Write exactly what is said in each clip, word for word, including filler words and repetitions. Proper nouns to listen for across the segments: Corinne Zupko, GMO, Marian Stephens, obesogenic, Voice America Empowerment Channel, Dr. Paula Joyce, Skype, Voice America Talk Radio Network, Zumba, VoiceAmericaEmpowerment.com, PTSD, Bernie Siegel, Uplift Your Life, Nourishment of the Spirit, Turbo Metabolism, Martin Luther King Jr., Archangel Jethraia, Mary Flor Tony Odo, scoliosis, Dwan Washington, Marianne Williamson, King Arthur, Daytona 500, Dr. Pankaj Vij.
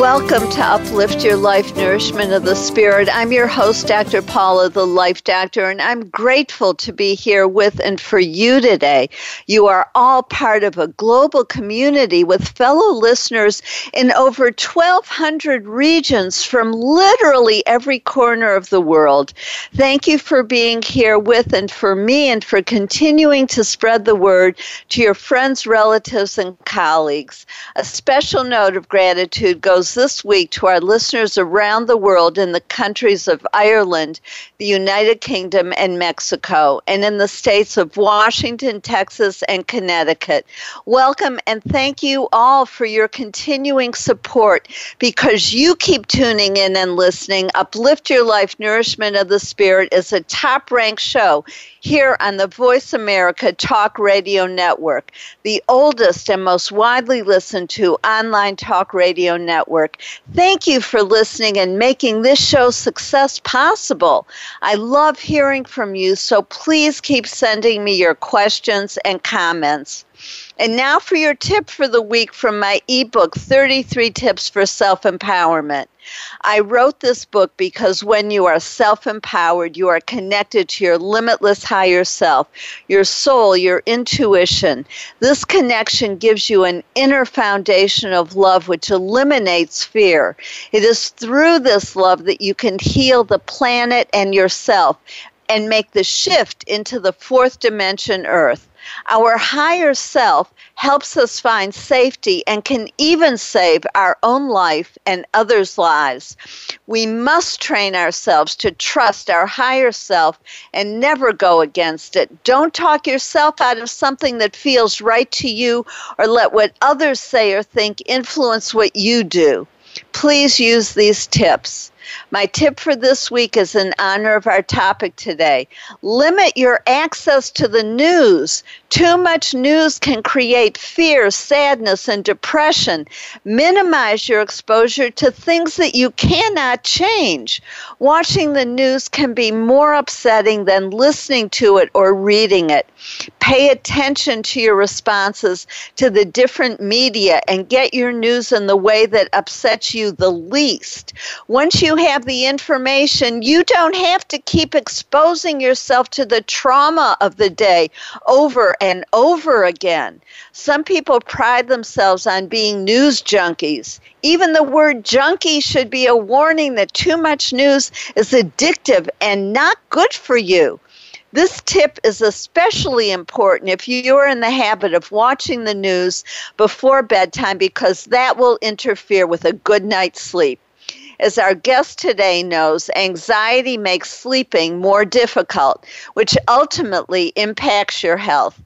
Welcome to Uplift Your Life, Nourishment of the Spirit. I'm your host, Doctor Paula, the Life Doctor, and I'm grateful to be here with and for you today. You are all part of a global community with fellow listeners in over twelve hundred regions from literally every corner of the world. Thank you for being here with and for me and for continuing to spread the word to your friends, relatives, and colleagues. A special note of gratitude goes this week to our listeners around the world in the countries of Ireland, the United Kingdom, and Mexico, and in the states of Washington, Texas, and Connecticut. Welcome and thank you all for your continuing support because you keep tuning in and listening. Uplift Your Life, Nourishment of the Spirit is a top-ranked show here on the Voice America Talk Radio Network, the oldest and most widely listened to online talk radio network. Thank you for listening and making this show's success possible. I love hearing from you, so please keep sending me your questions and comments. And now for your tip for the week from my ebook, thirty-three Tips for Self-Empowerment. I wrote this book because when you are self-empowered, you are connected to your limitless higher self, your soul, your intuition. This connection gives you an inner foundation of love which eliminates fear. It is through this love that you can heal the planet and yourself and make the shift into the fourth dimension Earth. Our higher self helps us find safety and can even save our own life and others' lives. We must train ourselves to trust our higher self and never go against it. Don't talk yourself out of something that feels right to you or let what others say or think influence what you do. Please use these tips. My tip for this week is in honor of our topic today. Limit your access to the news. Too much news can create fear, sadness, and depression. Minimize your exposure to things that you cannot change. Watching the news can be more upsetting than listening to it or reading it. Pay attention to your responses to the different media and get your news in the way that upsets you the least. Once you have the information, you don't have to keep exposing yourself to the trauma of the day over and over again. Some people pride themselves on being news junkies. Even the word junkie should be a warning that too much news is addictive and not good for you. This tip is especially important if you are in the habit of watching the news before bedtime because that will interfere with a good night's sleep. As our guest today knows, anxiety makes sleeping more difficult, which ultimately impacts your health,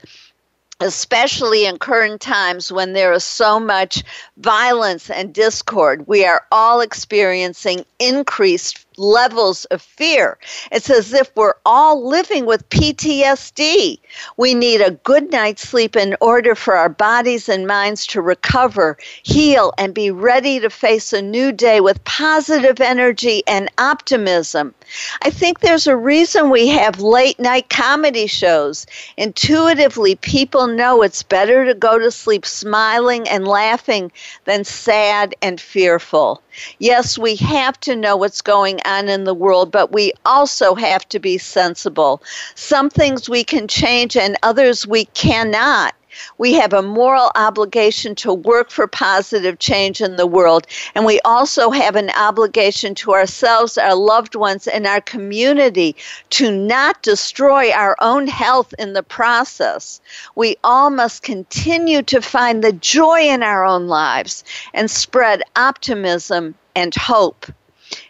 especially in current times when there is so much violence and discord. We are all experiencing increased levels of fear. It's as if we're all living with P T S D. We need a good night's sleep in order for our bodies and minds to recover, heal, and be ready to face a new day with positive energy and optimism. I think there's a reason we have late night comedy shows. Intuitively, people know it's better to go to sleep smiling and laughing than sad and fearful. Yes, we have to know what's going on in the world, but we also have to be sensible. Some things we can change and others we cannot. We have a moral obligation to work for positive change in the world, and we also have an obligation to ourselves, our loved ones, and our community to not destroy our own health in the process. We all must continue to find the joy in our own lives and spread optimism and hope.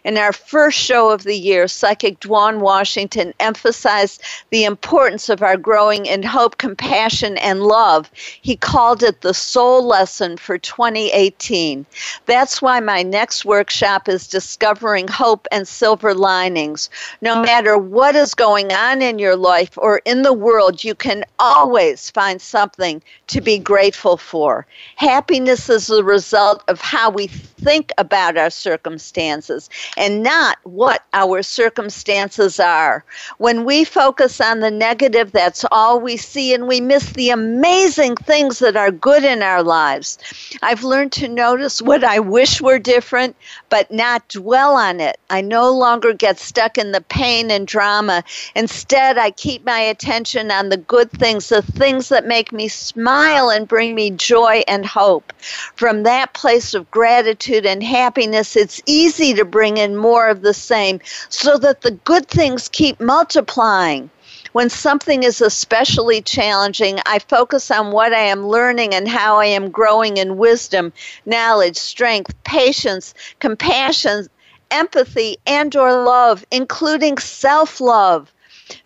In our first show of the year, Psychic Dwan Washington emphasized the importance of our growing in hope, compassion, and love. He called it the soul lesson for twenty eighteen. That's why my next workshop is Discovering Hope and Silver Linings. No matter what is going on in your life or in the world, you can always find something to be grateful for. Happiness is the result of how we think about our circumstances and not what our circumstances are. When we focus on the negative, that's all we see, and we miss the amazing things that are good in our lives. I've learned to notice what I wish were different, but not dwell on it. I no longer get stuck in the pain and drama. Instead, I keep my attention on the good things, the things that make me smile and bring me joy and hope. From that place of gratitude and happiness, it's easy to bring in more of the same so that the good things keep multiplying. When something is especially challenging, I focus on what I am learning and how I am growing in wisdom, knowledge, strength, patience, compassion, empathy, and or love, including self-love.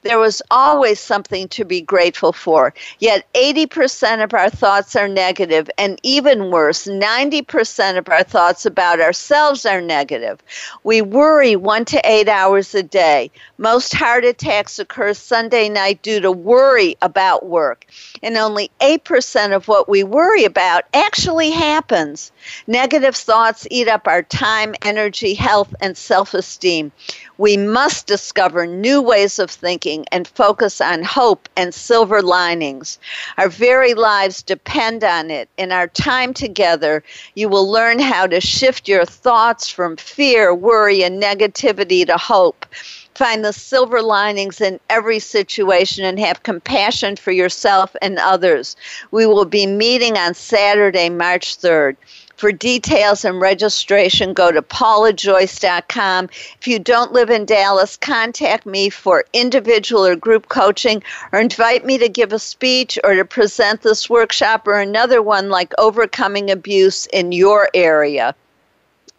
There was always something to be grateful for, yet eighty percent of our thoughts are negative, and even worse, ninety percent of our thoughts about ourselves are negative. We worry one to eight hours a day. Most heart attacks occur Sunday night due to worry about work, and only eight percent of what we worry about actually happens. Negative thoughts eat up our time, energy, health, and self-esteem. We must discover new ways of thinking and focus on hope and silver linings. Our very lives depend on it. In our time together, you will learn how to shift your thoughts from fear, worry, and negativity to hope. Find the silver linings in every situation and have compassion for yourself and others. We will be meeting on Saturday, March third. For details and registration, go to Paula Joyce dot com. If you don't live in Dallas, contact me for individual or group coaching, or invite me to give a speech or to present this workshop or another one like Overcoming Abuse in your area.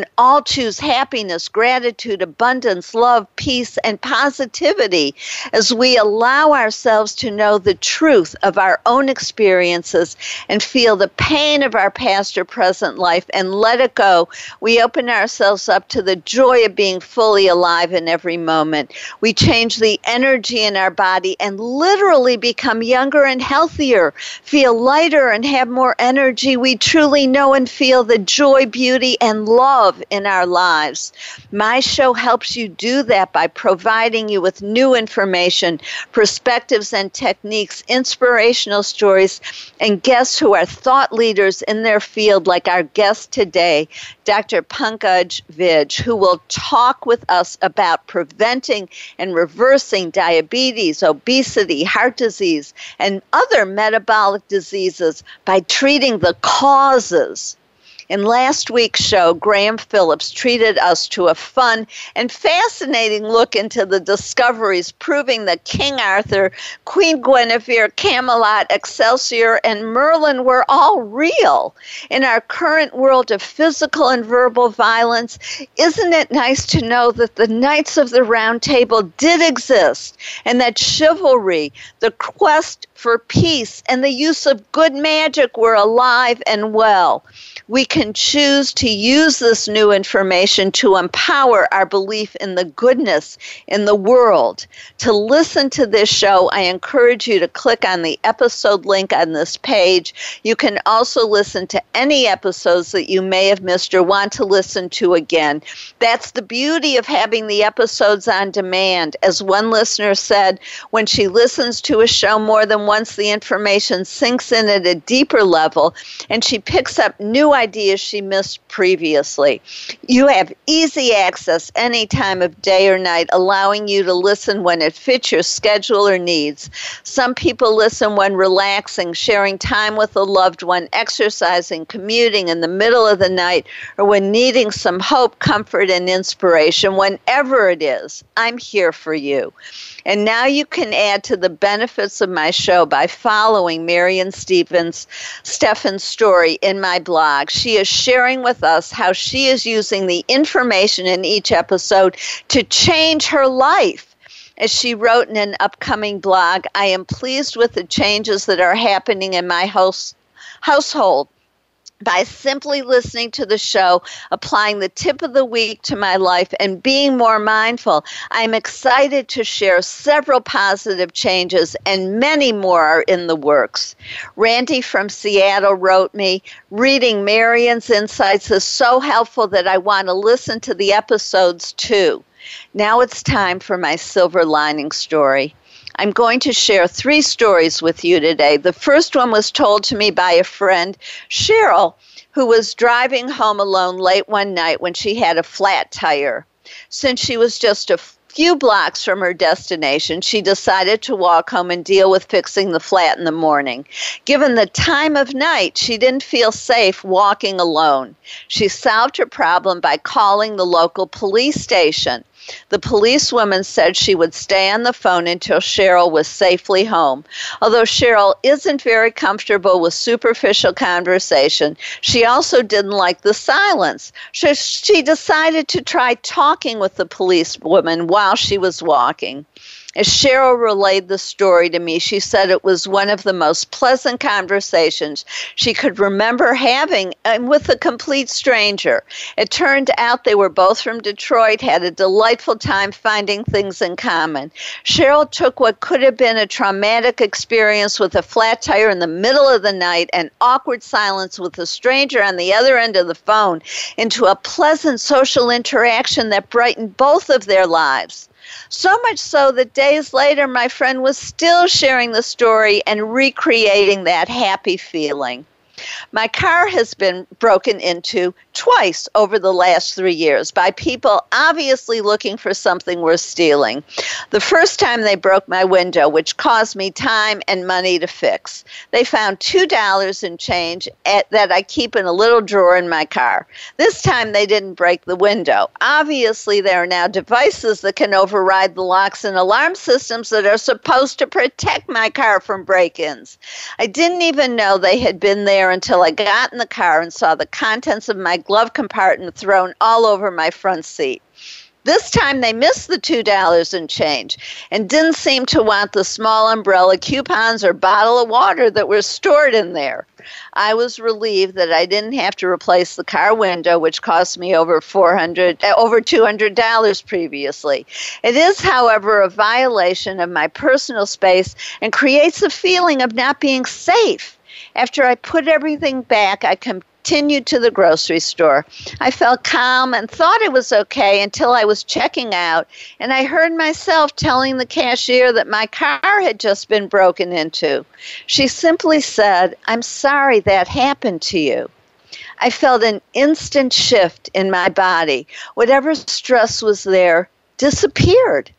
And all choose happiness, gratitude, abundance, love, peace, and positivity as we allow ourselves to know the truth of our own experiences and feel the pain of our past or present life and let it go. We open ourselves up to the joy of being fully alive in every moment. We change the energy in our body and literally become younger and healthier, feel lighter and have more energy. We truly know and feel the joy, beauty, and love in our lives. My show helps you do that by providing you with new information, perspectives and techniques, inspirational stories, and guests who are thought leaders in their field, like our guest today, Doctor Pankaj Vij, who will talk with us about preventing and reversing diabetes, obesity, heart disease, and other metabolic diseases by treating the causes. In last week's show, Graham Phillips treated us to a fun and fascinating look into the discoveries proving that King Arthur, Queen Guinevere, Camelot, Excelsior, and Merlin were all real. In our current world of physical and verbal violence, isn't it nice to know that the Knights of the Round Table did exist, and that chivalry, the quest for peace, and the use of good magic were alive and well? We can choose to use this new information to empower our belief in the goodness in the world. To listen to this show, I encourage you to click on the episode link on this page. You can also listen to any episodes that you may have missed or want to listen to again. That's the beauty of having the episodes on demand. As one listener said, when she listens to a show more than once, the information sinks in at a deeper level, and she picks up new ideas ideas she missed previously. You have easy access any time of day or night, allowing you to listen when it fits your schedule or needs. Some people listen when relaxing, sharing time with a loved one, exercising, commuting in the middle of the night, or when needing some hope, comfort, and inspiration. Whenever it is, I'm here for you. And now you can add to the benefits of my show by following Marian Stephens' Stephens story in my blog. She is sharing with us how she is using the information in each episode to change her life. As she wrote in an upcoming blog, I am pleased with the changes that are happening in my house, household. By simply listening to the show, applying the tip of the week to my life, and being more mindful, I'm excited to share several positive changes, and many more are in the works. Randy from Seattle wrote me, reading Marian's insights is so helpful that I want to listen to the episodes too. Now it's time for my silver lining story. I'm going to share three stories with you today. The first one was told to me by a friend, Cheryl, who was driving home alone late one night when she had a flat tire. Since she was just a few blocks from her destination, she decided to walk home and deal with fixing the flat in the morning. Given the time of night, she didn't feel safe walking alone. She solved her problem by calling the local police station. The policewoman said she would stay on the phone until Cheryl was safely home. Although Cheryl isn't very comfortable with superficial conversation, she also didn't like the silence. So she decided to try talking with the policewoman while she was walking. As Cheryl relayed the story to me, she said it was one of the most pleasant conversations she could remember having with a complete stranger. It turned out they were both from Detroit, had a delightful time finding things in common. Cheryl took what could have been a traumatic experience with a flat tire in the middle of the night and awkward silence with a stranger on the other end of the phone into a pleasant social interaction that brightened both of their lives. So much so that days later, my friend was still sharing the story and recreating that happy feeling. My car has been broken into twice over the last three years by people obviously looking for something worth stealing. The first time they broke my window, which caused me time and money to fix. They found two dollars in change at, that I keep in a little drawer in my car. This time they didn't break the window. Obviously, there are now devices that can override the locks and alarm systems that are supposed to protect my car from break-ins. I didn't even know they had been there until I got in the car and saw the contents of my glove compartment thrown all over my front seat. This time they missed the two dollars in change and didn't seem to want the small umbrella, coupons, or bottle of water that were stored in there. I was relieved that I didn't have to replace the car window, which cost me over four hundred, over two hundred dollars previously. It is, however, a violation of my personal space and creates a feeling of not being safe. After I put everything back, I continued to the grocery store. I felt calm and thought it was okay until I was checking out, and I heard myself telling the cashier that my car had just been broken into. She simply said, "I'm sorry that happened to you." I felt an instant shift in my body. Whatever stress was there disappeared.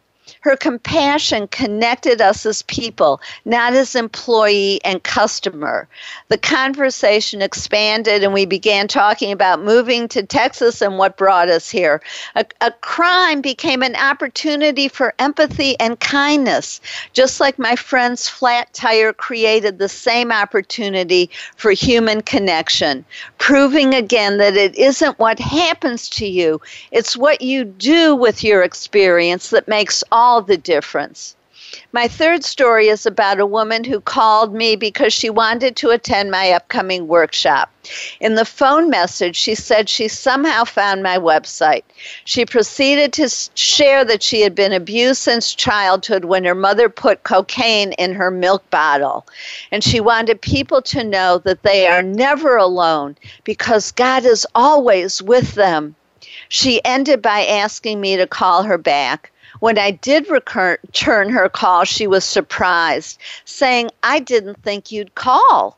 Her compassion connected us as people, not as employee and customer. The conversation expanded, and we began talking about moving to Texas and what brought us here. A, a crime became an opportunity for empathy and kindness, just like my friend's flat tire created the same opportunity for human connection, proving again that it isn't what happens to you, it's what you do with your experience that makes all the difference. My third story is about a woman who called me because she wanted to attend my upcoming workshop. In the phone message, she said she somehow found my website. She proceeded to share that she had been abused since childhood when her mother put cocaine in her milk bottle. And she wanted people to know that they are never alone because God is always with them. She ended by asking me to call her back. When I did return her call, she was surprised, saying, "I didn't think you'd call."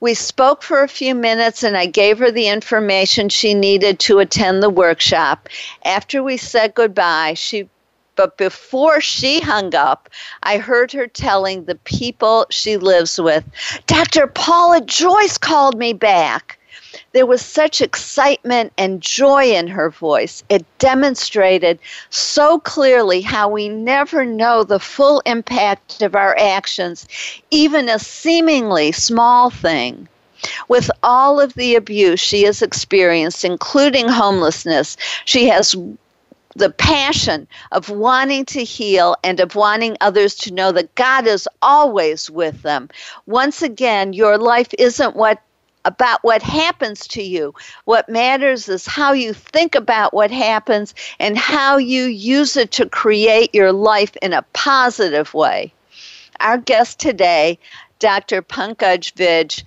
We spoke for a few minutes and I gave her the information she needed to attend the workshop. After we said goodbye, she But before she hung up, I heard her telling the people she lives with, Doctor Paula Joyce called me back. There was such excitement and joy in her voice. It demonstrated so clearly how we never know the full impact of our actions, even a seemingly small thing. With all of the abuse she has experienced, including homelessness, she has the passion of wanting to heal and of wanting others to know that God is always with them. Once again, your life isn't what about what happens to you. What matters is how you think about what happens and how you use it to create your life in a positive way. Our guest today, Doctor Pankaj Vij,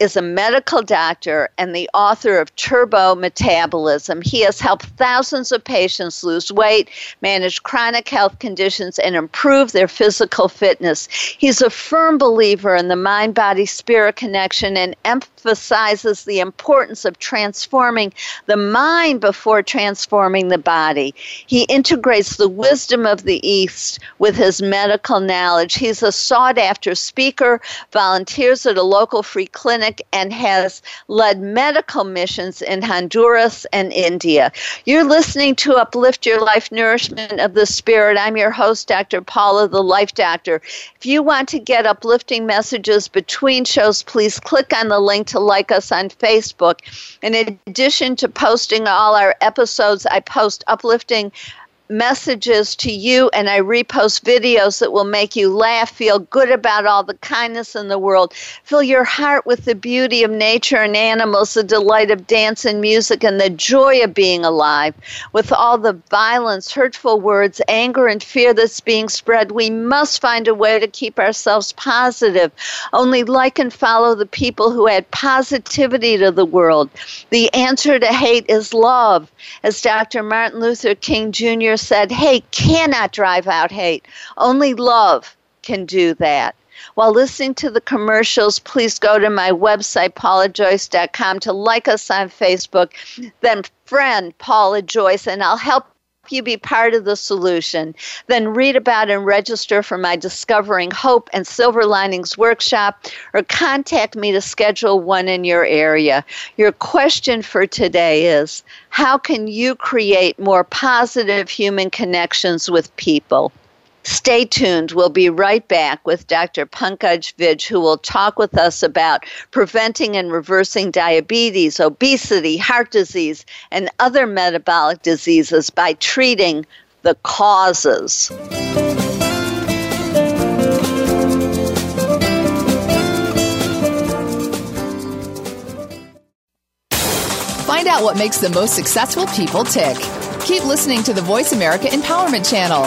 is a medical doctor and the author of Turbo Metabolism. He has helped thousands of patients lose weight, manage chronic health conditions, and improve their physical fitness. He's a firm believer in the mind-body-spirit connection and emphasizes the importance of transforming the mind before transforming the body. He integrates the wisdom of the East with his medical knowledge. He's a sought-after speaker, volunteers at a local free clinic, and has led medical missions in Honduras and India. You're listening to Uplift Your Life, Nourishment of the Spirit. I'm your host, Doctor Paula, the Life Doctor. If you want to get uplifting messages between shows, please click on the link to like us on Facebook. In addition to posting all our episodes, I post uplifting messages to you, and I repost videos that will make you laugh, feel good about all the kindness in the world, fill your heart with the beauty of nature and animals, the delight of dance and music, and the joy of being alive. With all the violence, hurtful words, anger, and fear that's being spread, we must find a way to keep ourselves positive. Only like and follow the people who add positivity to the world. The answer to hate is love. As Doctor Martin Luther King Junior said, hate cannot drive out hate. Only love can do that. While listening to the commercials, please go to my website, Paula Joyce dot com, to like us on Facebook, then friend Paula Joyce, and I'll help you be part of the solution. Then read about and register for my Discovering Hope and Silver Linings workshop, or contact me to schedule one in your area. Your question for today is, how can you create more positive human connections with people? Stay tuned. We'll be right back with Doctor Pankaj Vij, who will talk with us about preventing and reversing diabetes, obesity, heart disease, and other metabolic diseases by treating the causes. Find out what makes the most successful people tick. Keep listening to the Voice America Empowerment Channel.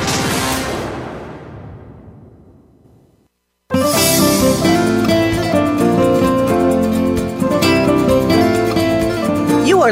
You are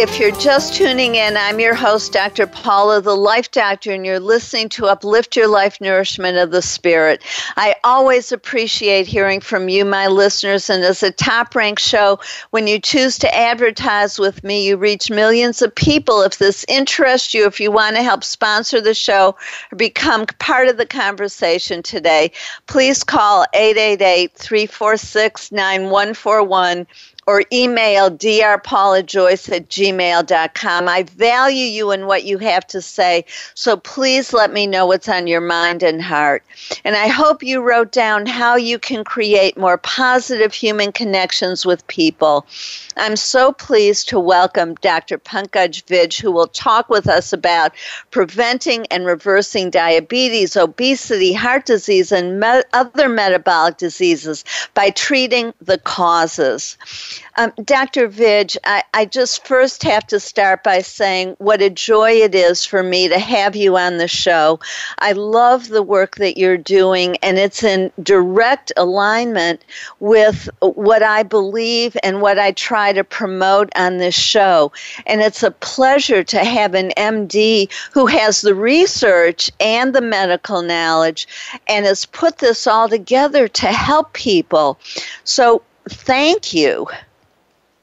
If you're just tuning in, I'm your host, Doctor Paula, the Life Doctor, and you're listening to Uplift Your Life, Nourishment of the Spirit. I always appreciate hearing from you, my listeners, and as a top-ranked show, when you choose to advertise with me, you reach millions of people. If this interests you, if you want to help sponsor the show or become part of the conversation today, please call eight eight eight, three four six, nine one four one. Or email D R Paula Joyce at gmail dot com. I value you and what you have to say, so please let me know what's on your mind and heart. And I hope you wrote down how you can create more positive human connections with people. I'm so pleased to welcome Doctor Pankaj Vij, who will talk with us about preventing and reversing diabetes, obesity, heart disease, and me- other metabolic diseases by treating the causes. Um, Doctor Vij, I, I just first have to start by saying what a joy it is for me to have you on the show. I love the work that you're doing, and it's in direct alignment with what I believe and what I try to promote on this show. And it's a pleasure to have an M D who has the research and the medical knowledge and has put this all together to help people. So thank you.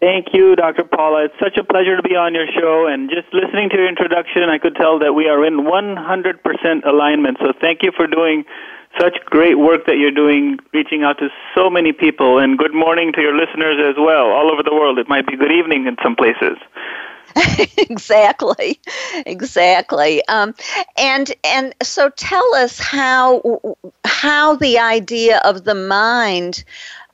Thank you, Doctor Paula. It's such a pleasure to be on your show. And just listening to your introduction, I could tell that we are in one hundred percent alignment. So thank you for doing such great work that you're doing, reaching out to so many people. And good morning to your listeners as well, all over the world. It might be good evening in some places. Exactly, exactly. Um, and and so tell us how how the idea of the mind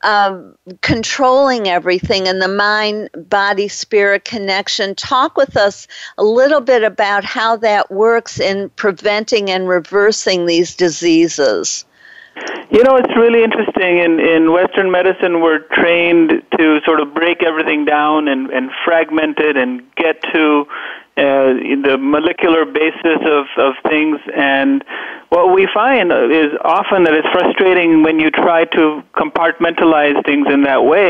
Um, controlling everything and the mind-body-spirit connection. Talk with us a little bit about how that works in preventing and reversing these diseases. You know, it's really interesting. In, in Western medicine, we're trained to sort of break everything down and, and fragment it and get to Uh, the molecular basis of, of things, and what we find is often that it's frustrating when you try to compartmentalize things in that way.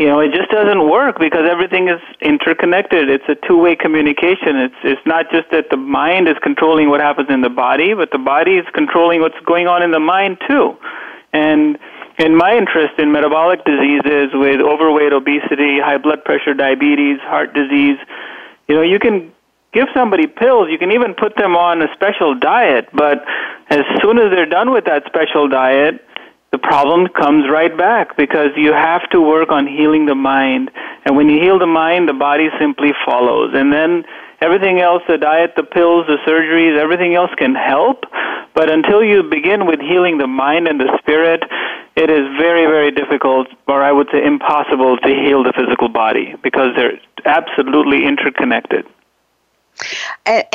You know, it just doesn't work because everything is interconnected. It's a two-way communication. It's it's not just that the mind is controlling what happens in the body, but the body is controlling what's going on in the mind too. And in my interest in metabolic diseases with overweight, obesity, high blood pressure, diabetes, heart disease, you know, you can give somebody pills, you can even put them on a special diet, but as soon as they're done with that special diet, the problem comes right back because you have to work on healing the mind. And when you heal the mind, the body simply follows. And then everything else, the diet, the pills, the surgeries, everything else can help. But until you begin with healing the mind and the spirit, it is very, very difficult, or I would say impossible, to heal the physical body because they're absolutely interconnected.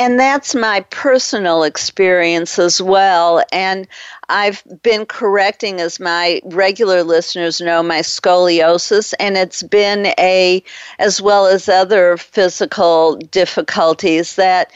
And that's my personal experience as well. And I've been correcting, as my regular listeners know, my scoliosis, and it's been a, as well as other physical difficulties that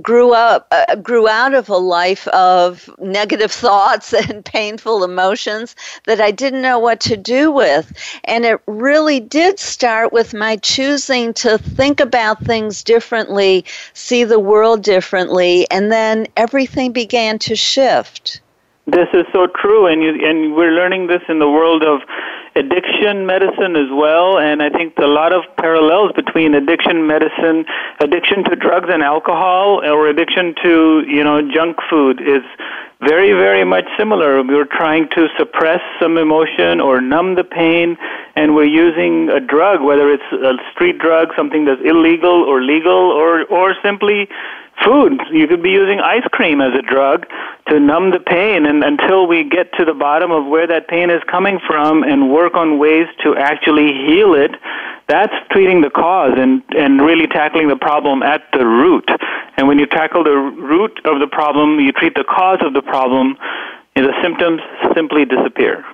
grew up, uh, grew out of a life of negative thoughts and painful emotions that I didn't know what to do with. And it really did start with my choosing to think about things differently, see the world differently, and then everything began to shift. This is so true, and you, and we're learning this in the world of addiction medicine as well, and I think a lot of parallels between addiction medicine, addiction to drugs and alcohol, or addiction to, you know, junk food is very, very much similar. We're trying to suppress some emotion or numb the pain, and we're using a drug, whether it's a street drug, something that's illegal or legal, or, or simply food. You could be using ice cream as a drug to numb the pain, and until we get to the bottom of where that pain is coming from and work on ways to actually heal it, that's treating the cause and, and really tackling the problem at the root. And when you tackle the root of the problem, you treat the cause of the problem, and the symptoms simply disappear.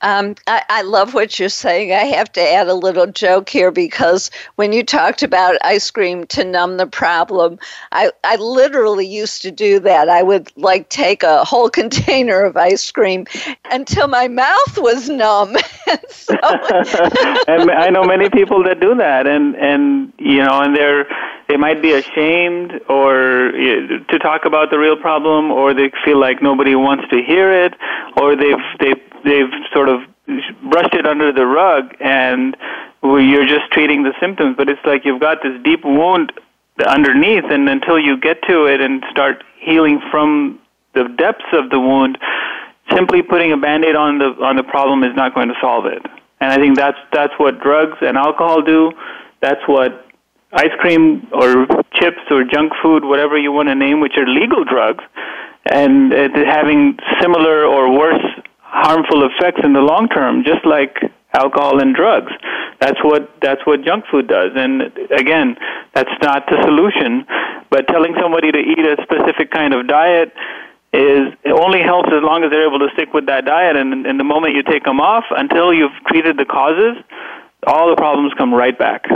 Um, I, I love what you're saying. I have to add a little joke here, because when you talked about ice cream to numb the problem, I, I literally used to do that. I would like take a whole container of ice cream until my mouth was numb. And so and I know many people that do that, and, and you know, and they're they might be ashamed or to talk about the real problem, or they feel like nobody wants to hear it, or they've they've They've sort of brushed it under the rug, and you're just treating the symptoms. But it's like you've got this deep wound underneath, and until you get to it and start healing from the depths of the wound, simply putting a Band-Aid on the on the problem is not going to solve it. And I think that's that's what drugs and alcohol do. That's what ice cream or chips or junk food, whatever you want to name, which are legal drugs, and uh, having similar or worse harmful effects in the long term, just like alcohol and drugs. That's what that's what junk food does. And again, that's not the solution. But telling somebody to eat a specific kind of diet is it only helps as long as they're able to stick with that diet. And, and the moment you take them off, until you've treated the causes, all the problems come right back.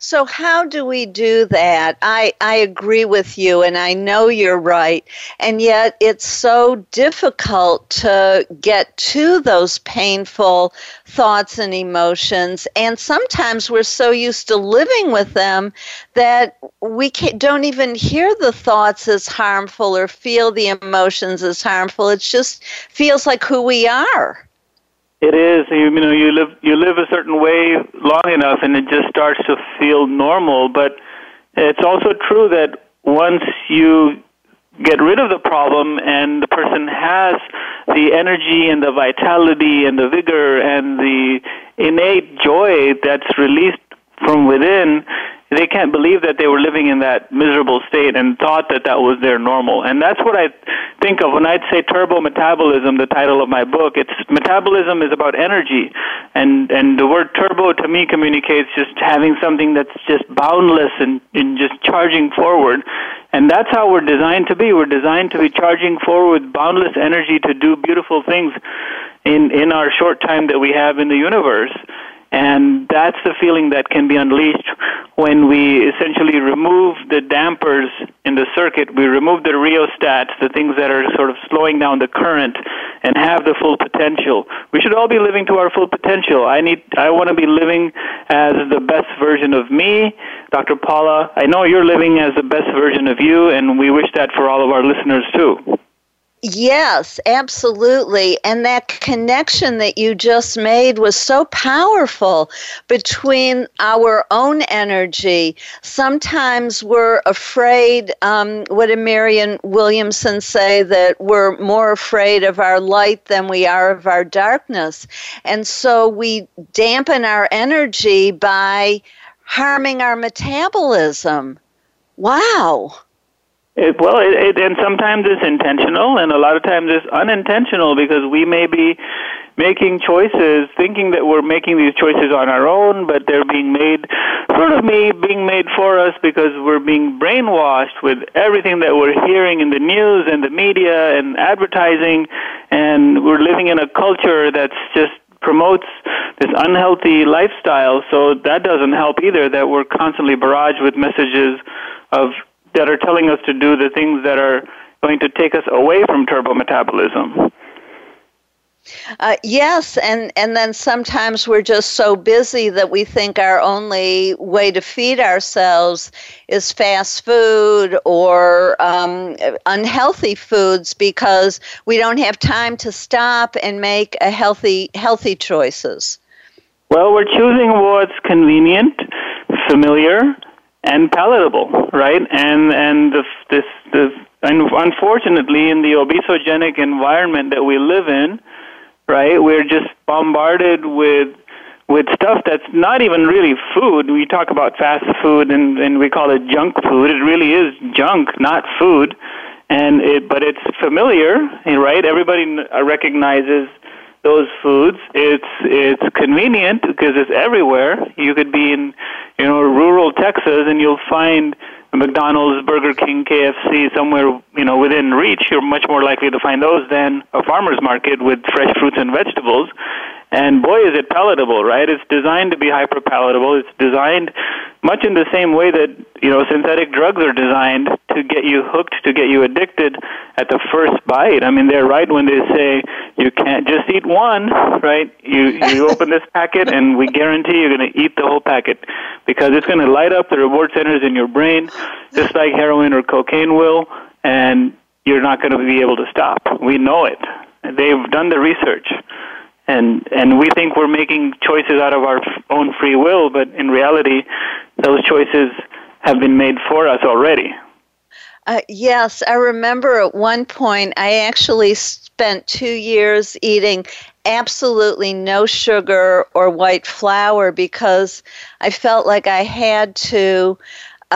So how do we do that? I, I agree with you, and I know you're right, and yet it's so difficult to get to those painful thoughts and emotions, and sometimes we're so used to living with them that we can't, don't even hear the thoughts as harmful or feel the emotions as harmful. It just feels like who we are. It is, you know, you live you live a certain way long enough, and it just starts to feel normal. But it's also true that once you get rid of the problem and the person has the energy and the vitality and the vigor and the innate joy that's released from within, they can't believe that they were living in that miserable state and thought that that was their normal. And that's what I think of when I say Turbo Metabolism, the title of my book. It's metabolism is about energy. And and the word turbo to me communicates just having something that's just boundless and, and just charging forward. And that's how we're designed to be. We're designed to be charging forward with boundless energy to do beautiful things in, in our short time that we have in the universe. And that's the feeling that can be unleashed when we essentially remove the dampers in the circuit. We remove the rheostats, the things that are sort of slowing down the current, and have the full potential. We should all be living to our full potential. I need, I want to be living as the best version of me. Doctor Paula, I know you're living as the best version of you, and we wish that for all of our listeners too. Yes, absolutely. And that connection that you just made was so powerful between our own energy. Sometimes we're afraid, um, what did Marianne Williamson say, that we're more afraid of our light than we are of our darkness. And so we dampen our energy by harming our metabolism. Wow. It, well, it, it, and sometimes it's intentional, and a lot of times it's unintentional, because we may be making choices, thinking that we're making these choices on our own, but they're being made, sort of made, being made for us because we're being brainwashed with everything that we're hearing in the news and the media and advertising, and we're living in a culture that's just promotes this unhealthy lifestyle, so that doesn't help either, that we're constantly barraged with messages of that are telling us to do the things that are going to take us away from turbo metabolism. Uh, yes, and, and then sometimes we're just so busy that we think our only way to feed ourselves is fast food or um, unhealthy foods because we don't have time to stop and make a healthy healthy choices. Well, we're choosing what's convenient, familiar, and palatable, right? And and the, this this and unfortunately in the obesogenic environment that we live in. Right, we're just bombarded with with stuff that's not even really food. We talk about fast food and, and we call it junk food. It really is junk, not food. And it, but it's familiar, right? Everybody recognizes those foods. It's it's convenient because it's everywhere. You could be in you know rural Texas and you'll find McDonald's, Burger King, K F C, somewhere you know within reach. You're much more likely to find those than a farmer's market with fresh fruits and vegetables. And boy, is it palatable, right? It's designed to be hyper-palatable. It's designed much in the same way that you know synthetic drugs are designed to get you hooked, to get you addicted at the first bite. I mean, they're right when they say you can't just eat one, right? You you open this packet, and we guarantee you're going to eat the whole packet because it's going to light up the reward centers in your brain, just like heroin or cocaine will, and you're not going to be able to stop. We know it. They've done the research. And and we think we're making choices out of our own free will, but in reality, those choices have been made for us already. Uh, yes, I remember at one point I actually spent two years eating absolutely no sugar or white flour because I felt like I had to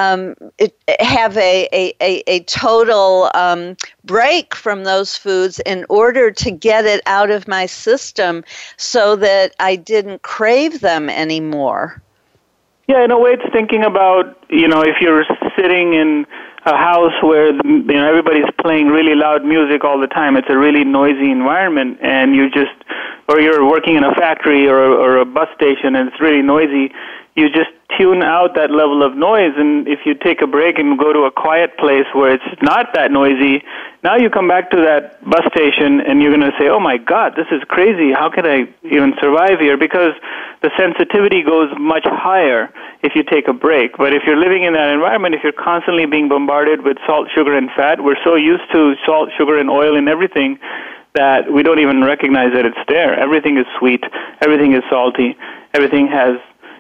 Um, it, have a, a, a, a total um, break from those foods in order to get it out of my system so that I didn't crave them anymore. Yeah, in a way it's thinking about, you know, if you're sitting in a house where the, you know, everybody's playing really loud music all the time, it's a really noisy environment, and you just, or you're working in a factory or, or a bus station and it's really noisy, you just tune out that level of noise, and if you take a break and go to a quiet place where it's not that noisy, now you come back to that bus station and you're going to say, oh my God, this is crazy. How can I even survive here? Because the sensitivity goes much higher if you take a break. But if you're living in that environment, if you're constantly being bombarded with salt, sugar, and fat, we're so used to salt, sugar, and oil and everything that we don't even recognize that it's there. Everything is sweet. Everything is salty. Everything has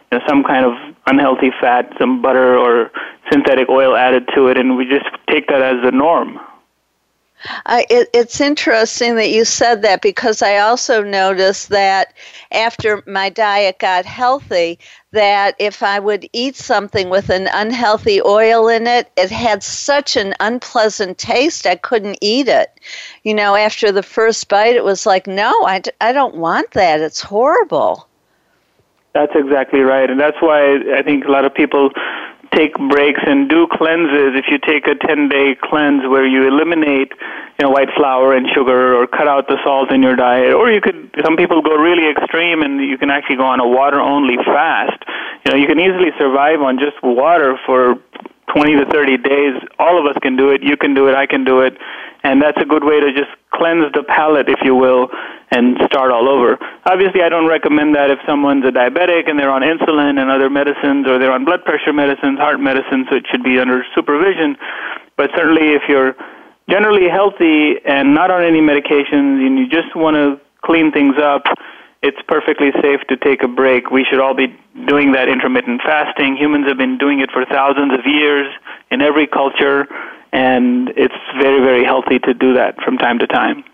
you know, some kind of unhealthy fat, some butter or synthetic oil added to it, and we just take that as the norm. Uh, it, it's interesting that you said that because I also noticed that after my diet got healthy, that if I would eat something with an unhealthy oil in it, it had such an unpleasant taste, I couldn't eat it. You know, after the first bite, it was like, no, I, d- I don't want that. It's horrible. That's exactly right, and that's why I think a lot of people take breaks and do cleanses. If you take a ten-day cleanse where you eliminate, you know, white flour and sugar, or cut out the salt in your diet, or you could. Some people go really extreme, and you can actually go on a water-only fast. You know, you can easily survive on just water for twenty to thirty days. All of us can do it. You can do it. I can do it. And that's a good way to just cleanse the palate, if you will, and start all over. Obviously, I don't recommend that if someone's a diabetic and they're on insulin and other medicines, or they're on blood pressure medicines, heart medicines, so it should be under supervision. But certainly if you're generally healthy and not on any medications and you just want to clean things up, it's perfectly safe to take a break. We should all be doing that intermittent fasting. Humans have been doing it for thousands of years in every culture, and it's very, very healthy to do that from time to time.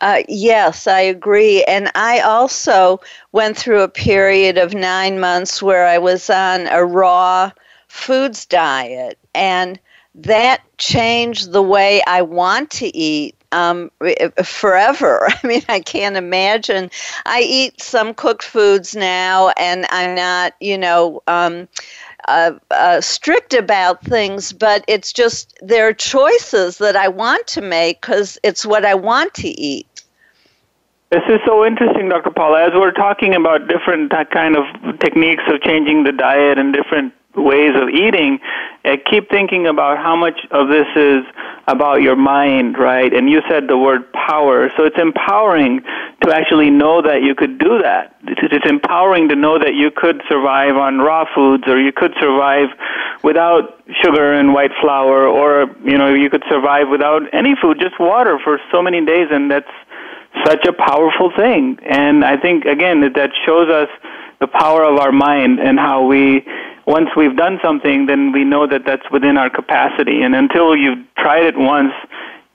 Uh, yes, I agree. And I also went through a period of nine months where I was on a raw foods diet, and that changed the way I want to eat. um, forever. I mean, I can't imagine. I eat some cooked foods now, and I'm not, you know, um, uh, uh, strict about things, but it's just there are choices that I want to make because it's what I want to eat. This is so interesting, Doctor Paula. As we're talking about different kind of techniques of changing the diet and different ways of eating, I keep thinking about how much of this is about your mind, right? And you said the word power. So it's empowering to actually know that you could do that. It's empowering to know that you could survive on raw foods, or you could survive without sugar and white flour, or, you know, you could survive without any food, just water for so many days, and that's such a powerful thing. And I think, again, that, that shows us the power of our mind and how we, once we've done something, then we know that that's within our capacity. And until you've tried it once,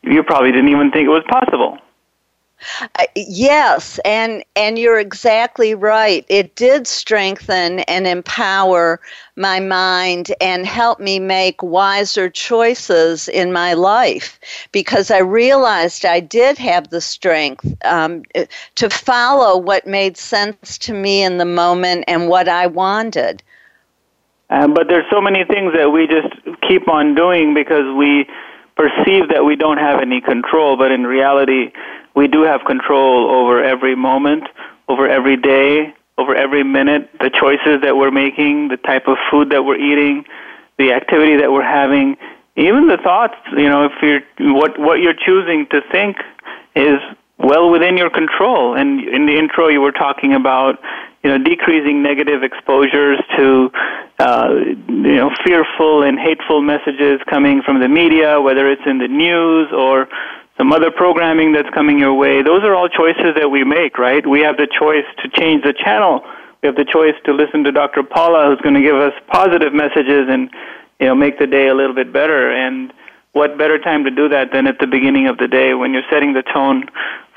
you probably didn't even think it was possible. Uh, yes, and and you're exactly right. It did strengthen and empower my mind and help me make wiser choices in my life, because I realized I did have the strength um, to follow what made sense to me in the moment and what I wanted. Uh, but there's so many things that we just keep on doing because we perceive that we don't have any control, but in reality, we do have control over every moment, over every day, over every minute, the choices that we're making, the type of food that we're eating, the activity that we're having, even the thoughts. You know, if you're what what you're choosing to think is well within your control. And in the intro, you were talking about, you know, decreasing negative exposures to, uh, you know, fearful and hateful messages coming from the media, whether it's in the news or some other programming that's coming your way. Those are all choices that we make, right? We have the choice to change the channel. We have the choice to listen to Doctor Paula, who's going to give us positive messages and, you know, make the day a little bit better. And what better time to do that than at the beginning of the day when you're setting the tone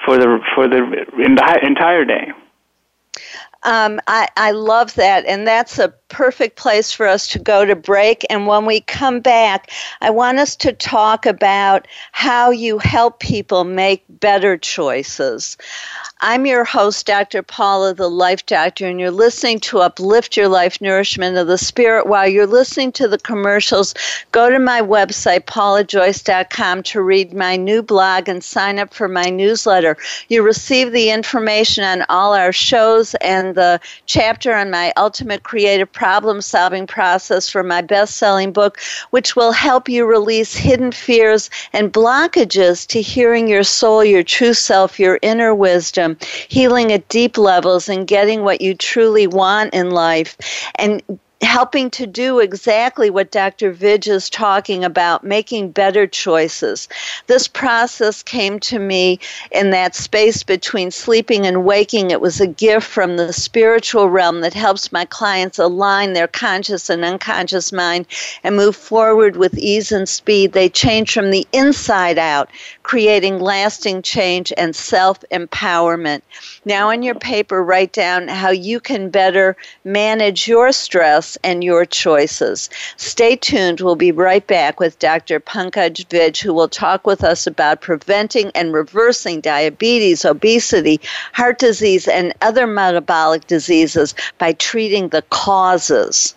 for the for the entire day. Um, I, I love that, and that's a perfect place for us to go to break. And when we come back, I want us to talk about how you help people make better choices. I'm your host, Doctor Paula, the Life Doctor, and you're listening to Uplift Your Life, Nourishment of the Spirit. While you're listening to the commercials, go to my website, Paula Joyce dot com, to read my new blog and sign up for my newsletter. You receive the information on all our shows and the chapter on my ultimate creative problem-solving process for my best-selling book, which will help you release hidden fears and blockages to hearing your soul, your true self, your inner wisdom, healing at deep levels, and getting what you truly want in life, and helping to do exactly what Doctor Vij is talking about, making better choices. This process came to me in that space between sleeping and waking. It was a gift from the spiritual realm that helps my clients align their conscious and unconscious mind and move forward with ease and speed. They change from the inside out, creating lasting change and self-empowerment. Now in your paper, write down how you can better manage your stress and your choices. Stay tuned. We'll be right back with Doctor Pankaj Vij, who will talk with us about preventing and reversing diabetes, obesity, heart disease, and other metabolic diseases by treating the causes.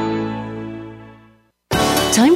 Time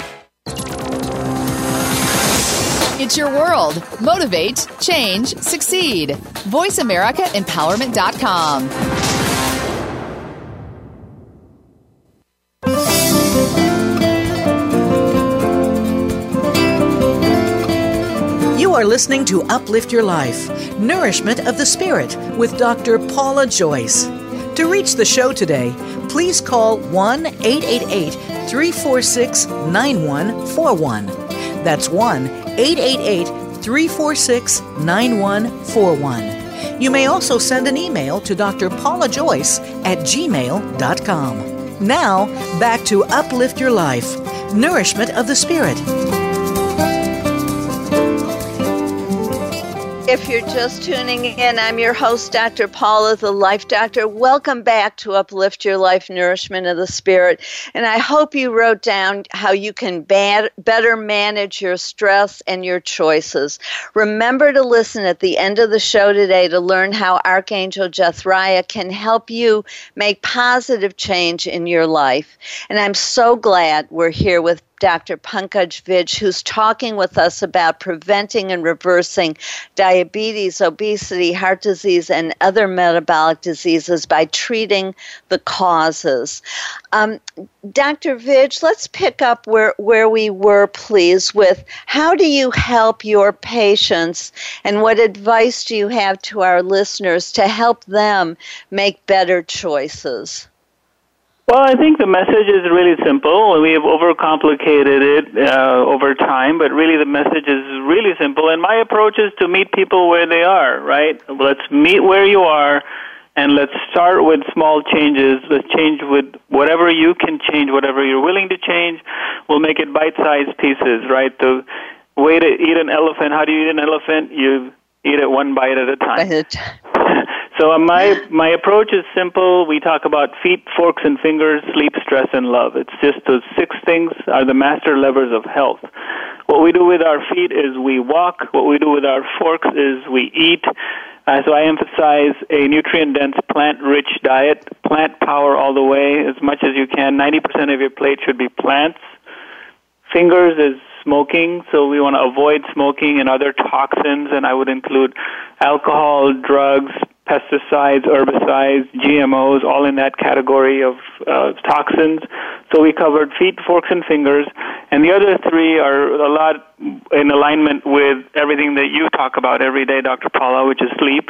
It's your world. Motivate, change, succeed. voice america empowerment dot com. You are listening to Uplift Your Life, Nourishment of the Spirit with Doctor Paula Joyce. To reach the show today, please call one eight eight eight, three four six, nine one four one. That's one eight eight eight, three four six, nine one four one. You may also send an email to d r paula joyce at gmail dot com. Now, back to Uplift Your Life, Nourishment of the Spirit. If you're just tuning in, I'm your host, Doctor Paula, the Life Doctor. Welcome back to Uplift Your Life, Nourishment of the Spirit. And I hope you wrote down how you can bad, better manage your stress and your choices. Remember to listen at the end of the show today to learn how Archangel Jethraia can help you make positive change in your life. And I'm so glad we're here with Doctor Pankaj Vij, who's talking with us about preventing and reversing diabetes, obesity, heart disease, and other metabolic diseases by treating the causes. Um, Doctor Vij, let's pick up where, where we were, please, with how do you help your patients and what advice do you have to our listeners to help them make better choices? Well, I think the message is really simple. We have overcomplicated it uh, over time, but really the message is really simple. And my approach is to meet people where they are, right? Let's meet where you are, and let's start with small changes. Let's change with whatever you can change, whatever you're willing to change. We'll make it bite-sized pieces, right? The way to eat an elephant, how do you eat an elephant? You eat it one bite at a time. So my my approach is simple. We talk about feet, forks, and fingers, sleep, stress, and love. It's just those six things are the master levers of health. What we do with our feet is we walk. What we do with our forks is we eat. Uh, so I emphasize a nutrient-dense, plant-rich diet, plant power all the way, as much as you can. ninety percent of your plate should be plants. Fingers is smoking, so we want to avoid smoking and other toxins, and I would include alcohol, drugs, pesticides, herbicides, G M Os, all in that category of uh, toxins. So we covered feet, forks, and fingers. And the other three are a lot in alignment with everything that you talk about every day, Doctor Paula, which is sleep,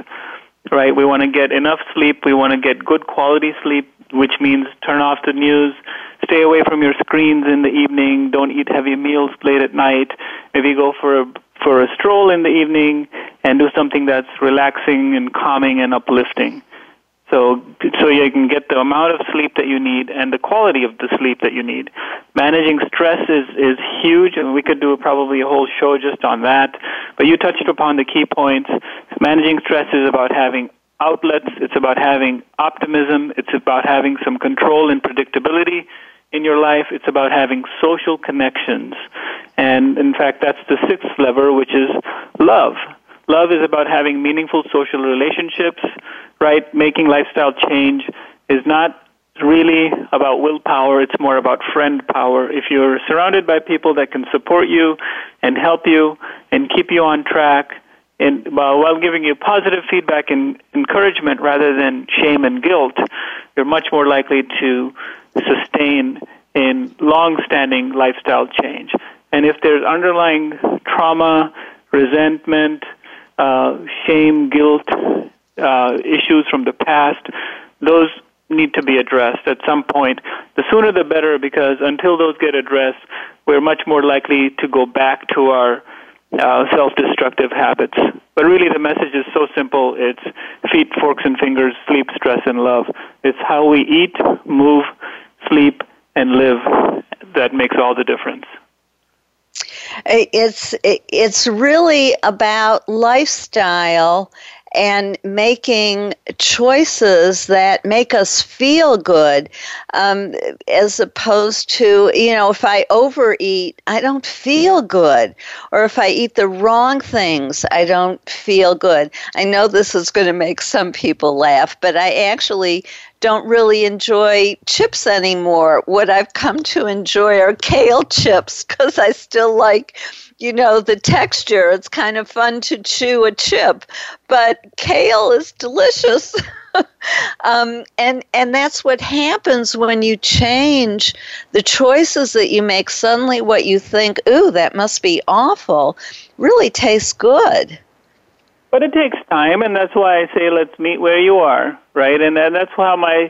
right? We want to get enough sleep. We want to get good quality sleep, which means turn off the news, stay away from your screens in the evening, don't eat heavy meals late at night, maybe go for a for a stroll in the evening and do something that's relaxing and calming and uplifting. So so you can get the amount of sleep that you need and the quality of the sleep that you need. Managing stress is, is huge, and we could do probably a whole show just on that. But you touched upon the key points. Managing stress is about having outlets. It's about having optimism. It's about having some control and predictability in your life. It's about having social connections. And in fact, that's the sixth lever, which is love. Love is about having meaningful social relationships, right? Making lifestyle change is not really about willpower. It's more about friend power. If you're surrounded by people that can support you and help you and keep you on track and uh, while giving you positive feedback and encouragement rather than shame and guilt, you're much more likely to sustain in long-standing lifestyle change. And if there's underlying trauma, resentment, uh, shame, guilt, uh, issues from the past, those need to be addressed at some point. The sooner the better, because until those get addressed, we're much more likely to go back to our uh, self-destructive habits. But really the message is so simple. It's feet, forks, and fingers, sleep, stress, and love. It's how we eat, move, sleep, and live that makes all the difference. It's it's really about lifestyle and making choices that make us feel good, um, as opposed to, you know, if I overeat, I don't feel good. Or if I eat the wrong things, I don't feel good. I know this is going to make some people laugh, but I actually don't really enjoy chips anymore. What I've come to enjoy are kale chips because I still like, you know, the texture. It's kind of fun to chew a chip, but kale is delicious. um, and and that's what happens when you change the choices that you make. Suddenly what you think, ooh, that must be awful, really tastes good. But it takes time, and that's why I say let's meet where you are, right? And that's how my,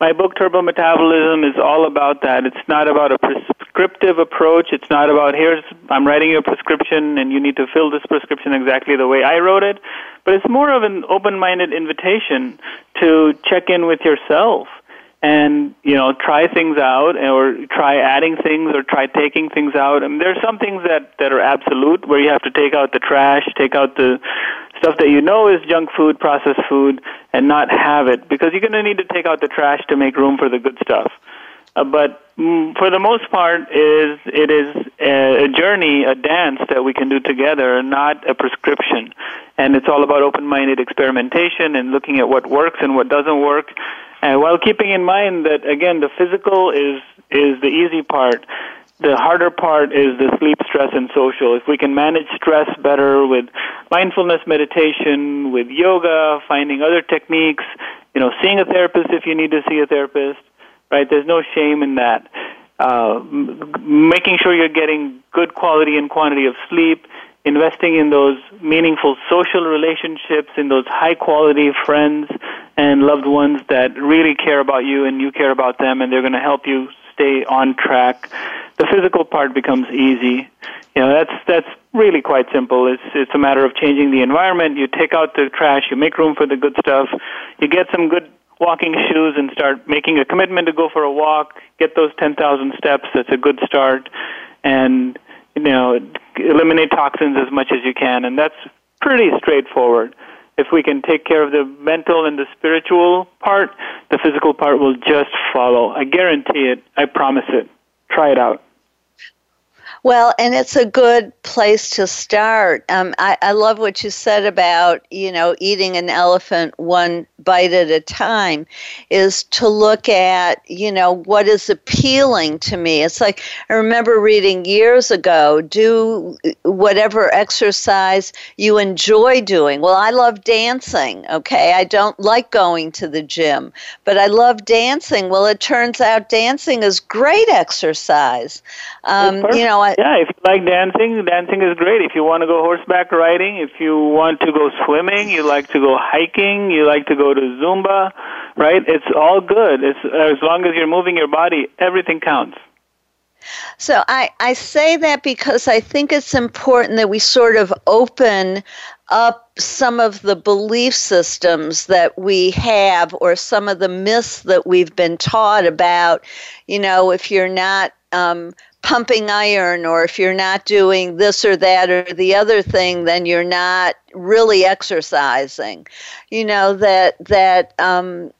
my book, Turbo Metabolism, is all about that. It's not about a prescriptive approach. It's not about here's, I'm writing you a prescription, and you need to fill this prescription exactly the way I wrote it. But it's more of an open-minded invitation to check in with yourself and, you know, try things out or try adding things or try taking things out. I mean, there are some things that, that are absolute where you have to take out the trash, take out the stuff that you know is junk food, processed food, and not have it, because you're going to need to take out the trash to make room for the good stuff. Uh, but mm, for the most part, is it is a, a journey, a dance that we can do together, not a prescription. And it's all about open-minded experimentation and looking at what works and what doesn't work, and while keeping in mind that, again, the physical is is the easy part. The harder part is the sleep, stress, and social. If we can manage stress better with mindfulness meditation, with yoga, finding other techniques, you know, seeing a therapist if you need to see a therapist, right? There's no shame in that. Uh, making sure you're getting good quality and quantity of sleep, investing in those meaningful social relationships, in those high-quality friends and loved ones that really care about you and you care about them, and they're going to help you stay on track. The physical part becomes easy. You know, that's that's really quite simple. It's it's a matter of changing the environment. You take out the trash. You make room for the good stuff. You get some good walking shoes and start making a commitment to go for a walk. Get those ten thousand steps. That's a good start. And, you know, eliminate toxins as much as you can. And that's pretty straightforward. If we can take care of the mental and the spiritual part, the physical part will just follow. I guarantee it. I promise it. Try it out. Well, and it's a good place to start. Um, I, I love what you said about, you know, eating an elephant one bite at a time, is to look at, you know, what is appealing to me. It's like, I remember reading years ago, do whatever exercise you enjoy doing. Well, I love dancing, okay? I don't like going to the gym, but I love dancing. Well, it turns out dancing is great exercise. Um, you know, I Yeah, if you like dancing, dancing is great. If you want to go horseback riding, if you want to go swimming, you like to go hiking, you like to go to Zumba, right? It's all good. It's, as long as you're moving your body, everything counts. So I, I say that because I think it's important that we sort of open up some of the belief systems that we have, or some of the myths that we've been taught about, you know, if you're not um, pumping iron, or if you're not doing this or that or the other thing, then you're not really exercising. You know, that that um,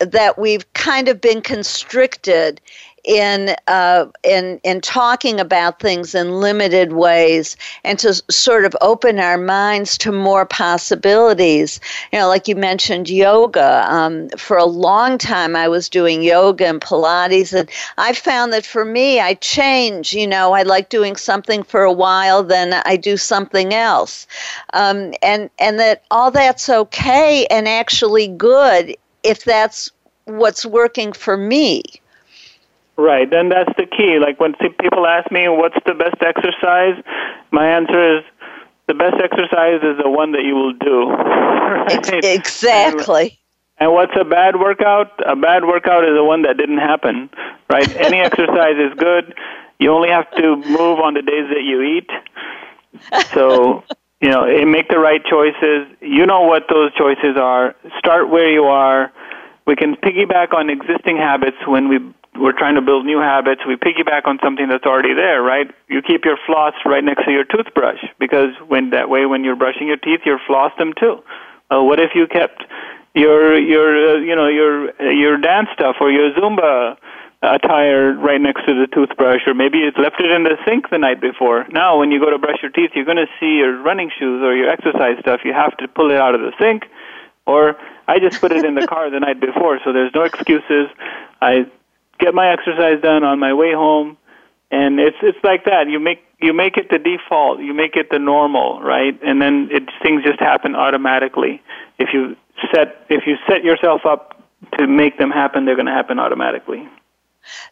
that we've kind of been constricted in uh, in in talking about things in limited ways, and to sort of open our minds to more possibilities. You know, like you mentioned yoga. Um, for a long time, I was doing yoga and Pilates, and I found that for me, I change. You know, I like doing something for a while, then I do something else, um, and and that all that's okay and actually good if that's what's working for me. Right, and that's the key. Like when people ask me, what's the best exercise? My answer is the best exercise is the one that you will do. Right? Exactly. And what's a bad workout? A bad workout is the one that didn't happen, right? Any exercise is good. You only have to move on the days that you eat. So, you know, make the right choices. You know what those choices are. Start where you are. We can piggyback on existing habits when we, we're trying to build new habits. We piggyback on something that's already there, right? You keep your floss right next to your toothbrush because when that way when you're brushing your teeth, you're flossed them too. Uh, what if you kept your your uh, you know your your dance stuff or your Zumba attire right next to the toothbrush, or maybe you left it in the sink the night before. Now when you go to brush your teeth, you're going to see your running shoes or your exercise stuff. You have to pull it out of the sink. Or I just put it in the car the night before, so there's no excuses. I get my exercise done on my way home, and it's it's like that. You make you make it the default, you make it the normal, right? And then it, things just happen automatically. If you set if you set yourself up to make them happen, they're going to happen automatically.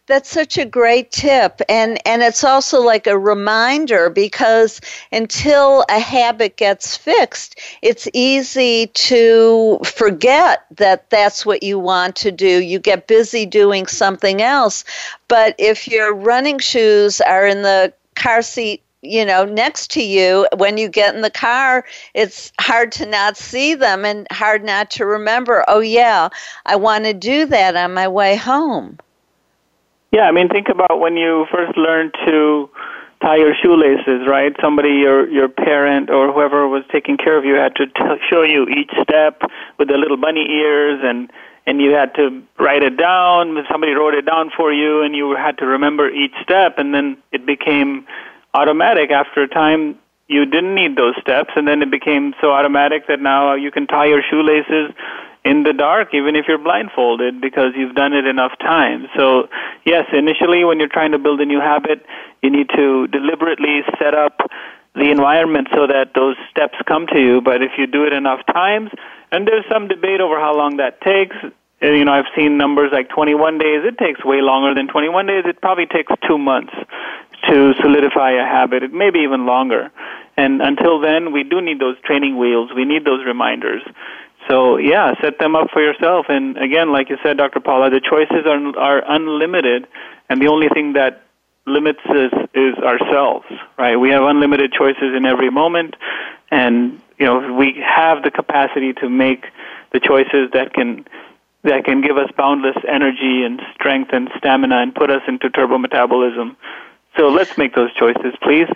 That's such a great tip, and and it's also like a reminder, because until a habit gets fixed, it's easy to forget that that's what you want to do. You get busy doing something else, but if your running shoes are in the car seat, you know, next to you, when you get in the car, it's hard to not see them and hard not to remember, oh yeah, I want to do that on my way home. Yeah, I mean, think about when you first learned to tie your shoelaces, right? Somebody, your your parent or whoever was taking care of you, had to t- show you each step with the little bunny ears, and, and you had to write it down. Somebody wrote it down for you, and you had to remember each step, and then it became automatic. After a time, you didn't need those steps, and then it became so automatic that now you can tie your shoelaces in the dark, even if you're blindfolded, because you've done it enough times. So, yes, initially when you're trying to build a new habit, you need to deliberately set up the environment so that those steps come to you. But if you do it enough times, and there's some debate over how long that takes. You know, I've seen numbers like twenty-one days. It takes way longer than twenty-one days. It probably takes two months to solidify a habit. It may be even longer. And until then, we do need those training wheels. We need those reminders. So, yeah, set them up for yourself. And, again, like you said, Doctor Paula, the choices are are unlimited, and the only thing that limits us is ourselves, right? We have unlimited choices in every moment, and, you know, we have the capacity to make the choices that can that can give us boundless energy and strength and stamina and put us into turbo metabolism. So let's make those choices, please.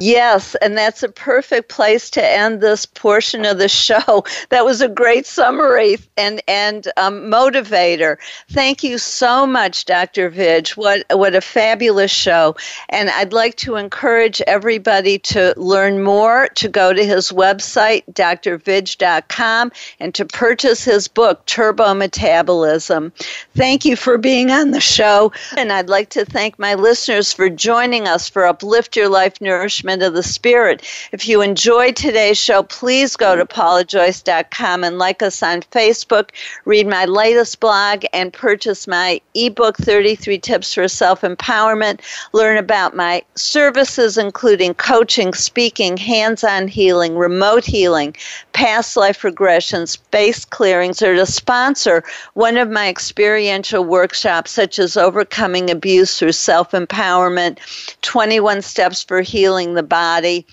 Yes, and that's a perfect place to end this portion of the show. That was a great summary and and um, motivator. Thank you so much, Doctor Vij. What what a fabulous show. And I'd like to encourage everybody to learn more, to go to his website, Dr Vij dot com, and to purchase his book, Turbo Metabolism. Thank you for being on the show. And I'd like to thank my listeners for joining us for Uplift Your Life Nourishment of the Spirit. If you enjoyed today's show, please go to Paula Joyce dot com and like us on Facebook, read my latest blog, and purchase my ebook, thirty-three Tips for Self-Empowerment. Learn about my services, including coaching, speaking, hands-on healing, remote healing, past life regressions, space clearings, or to sponsor one of my experiential workshops, such as Overcoming Abuse Through Self-Empowerment, twenty-one Steps for Healing the Body,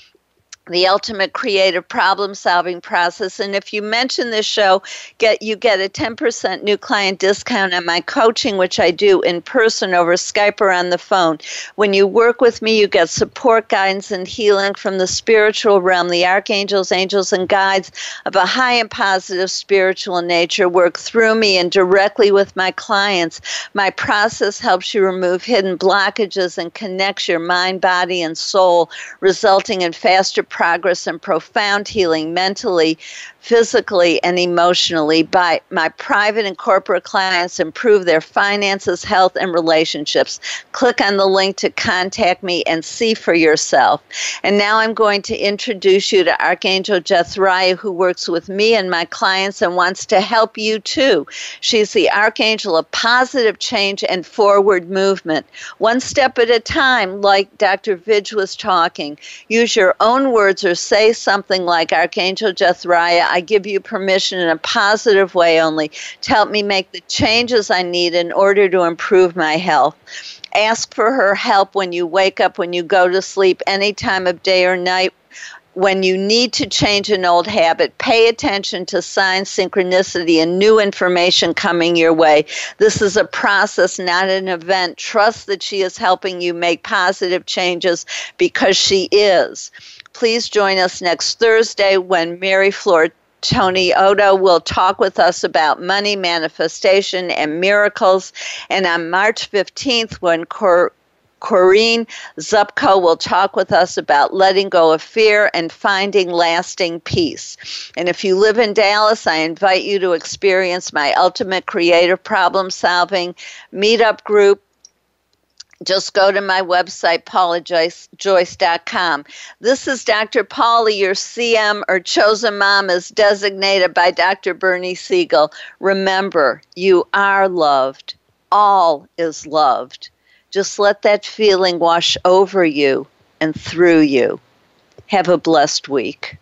the Ultimate Creative Problem-Solving Process. And if you mention this show, get you get a ten percent new client discount on my coaching, which I do in person over Skype or on the phone. When you work with me, you get support, guidance, and healing from the spiritual realm, the archangels, angels, and guides of a high and positive spiritual nature work through me and directly with my clients. My process helps you remove hidden blockages and connects your mind, body, and soul, resulting in faster progress and profound healing mentally, physically, and emotionally. By my private and corporate clients improve their finances, health, and relationships. Click on the link to contact me and see for yourself. And now I'm going to introduce you to Archangel Jethraia, who works with me and my clients and wants to help you too. She's the Archangel of positive change and forward movement. One step at a time, like Doctor Vij was talking. Use your own words words or say something like, Archangel Jethraia, I give you permission in a positive way only to help me make the changes I need in order to improve my health. Ask for her help when you wake up, when you go to sleep, any time of day or night. When you need to change an old habit, pay attention to signs, synchronicity, and new information coming your way. This is a process, not an event. Trust that she is helping you make positive changes because she is. Please join us next Thursday when Mary Flor Tony Odo will talk with us about money, manifestation, and miracles. And on March fifteenth, when Cor- Corinne Zupko will talk with us about letting go of fear and finding lasting peace. And if you live in Dallas, I invite you to experience my ultimate creative problem-solving meetup group. Just go to my website, Paula Joyce dot com. This is Doctor Paula, your C M or chosen mom, as designated by Doctor Bernie Siegel. Remember, you are loved. All is loved. Just let that feeling wash over you and through you. Have a blessed week.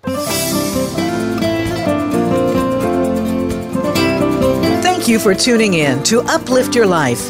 Thank you for tuning in to Uplift Your Life,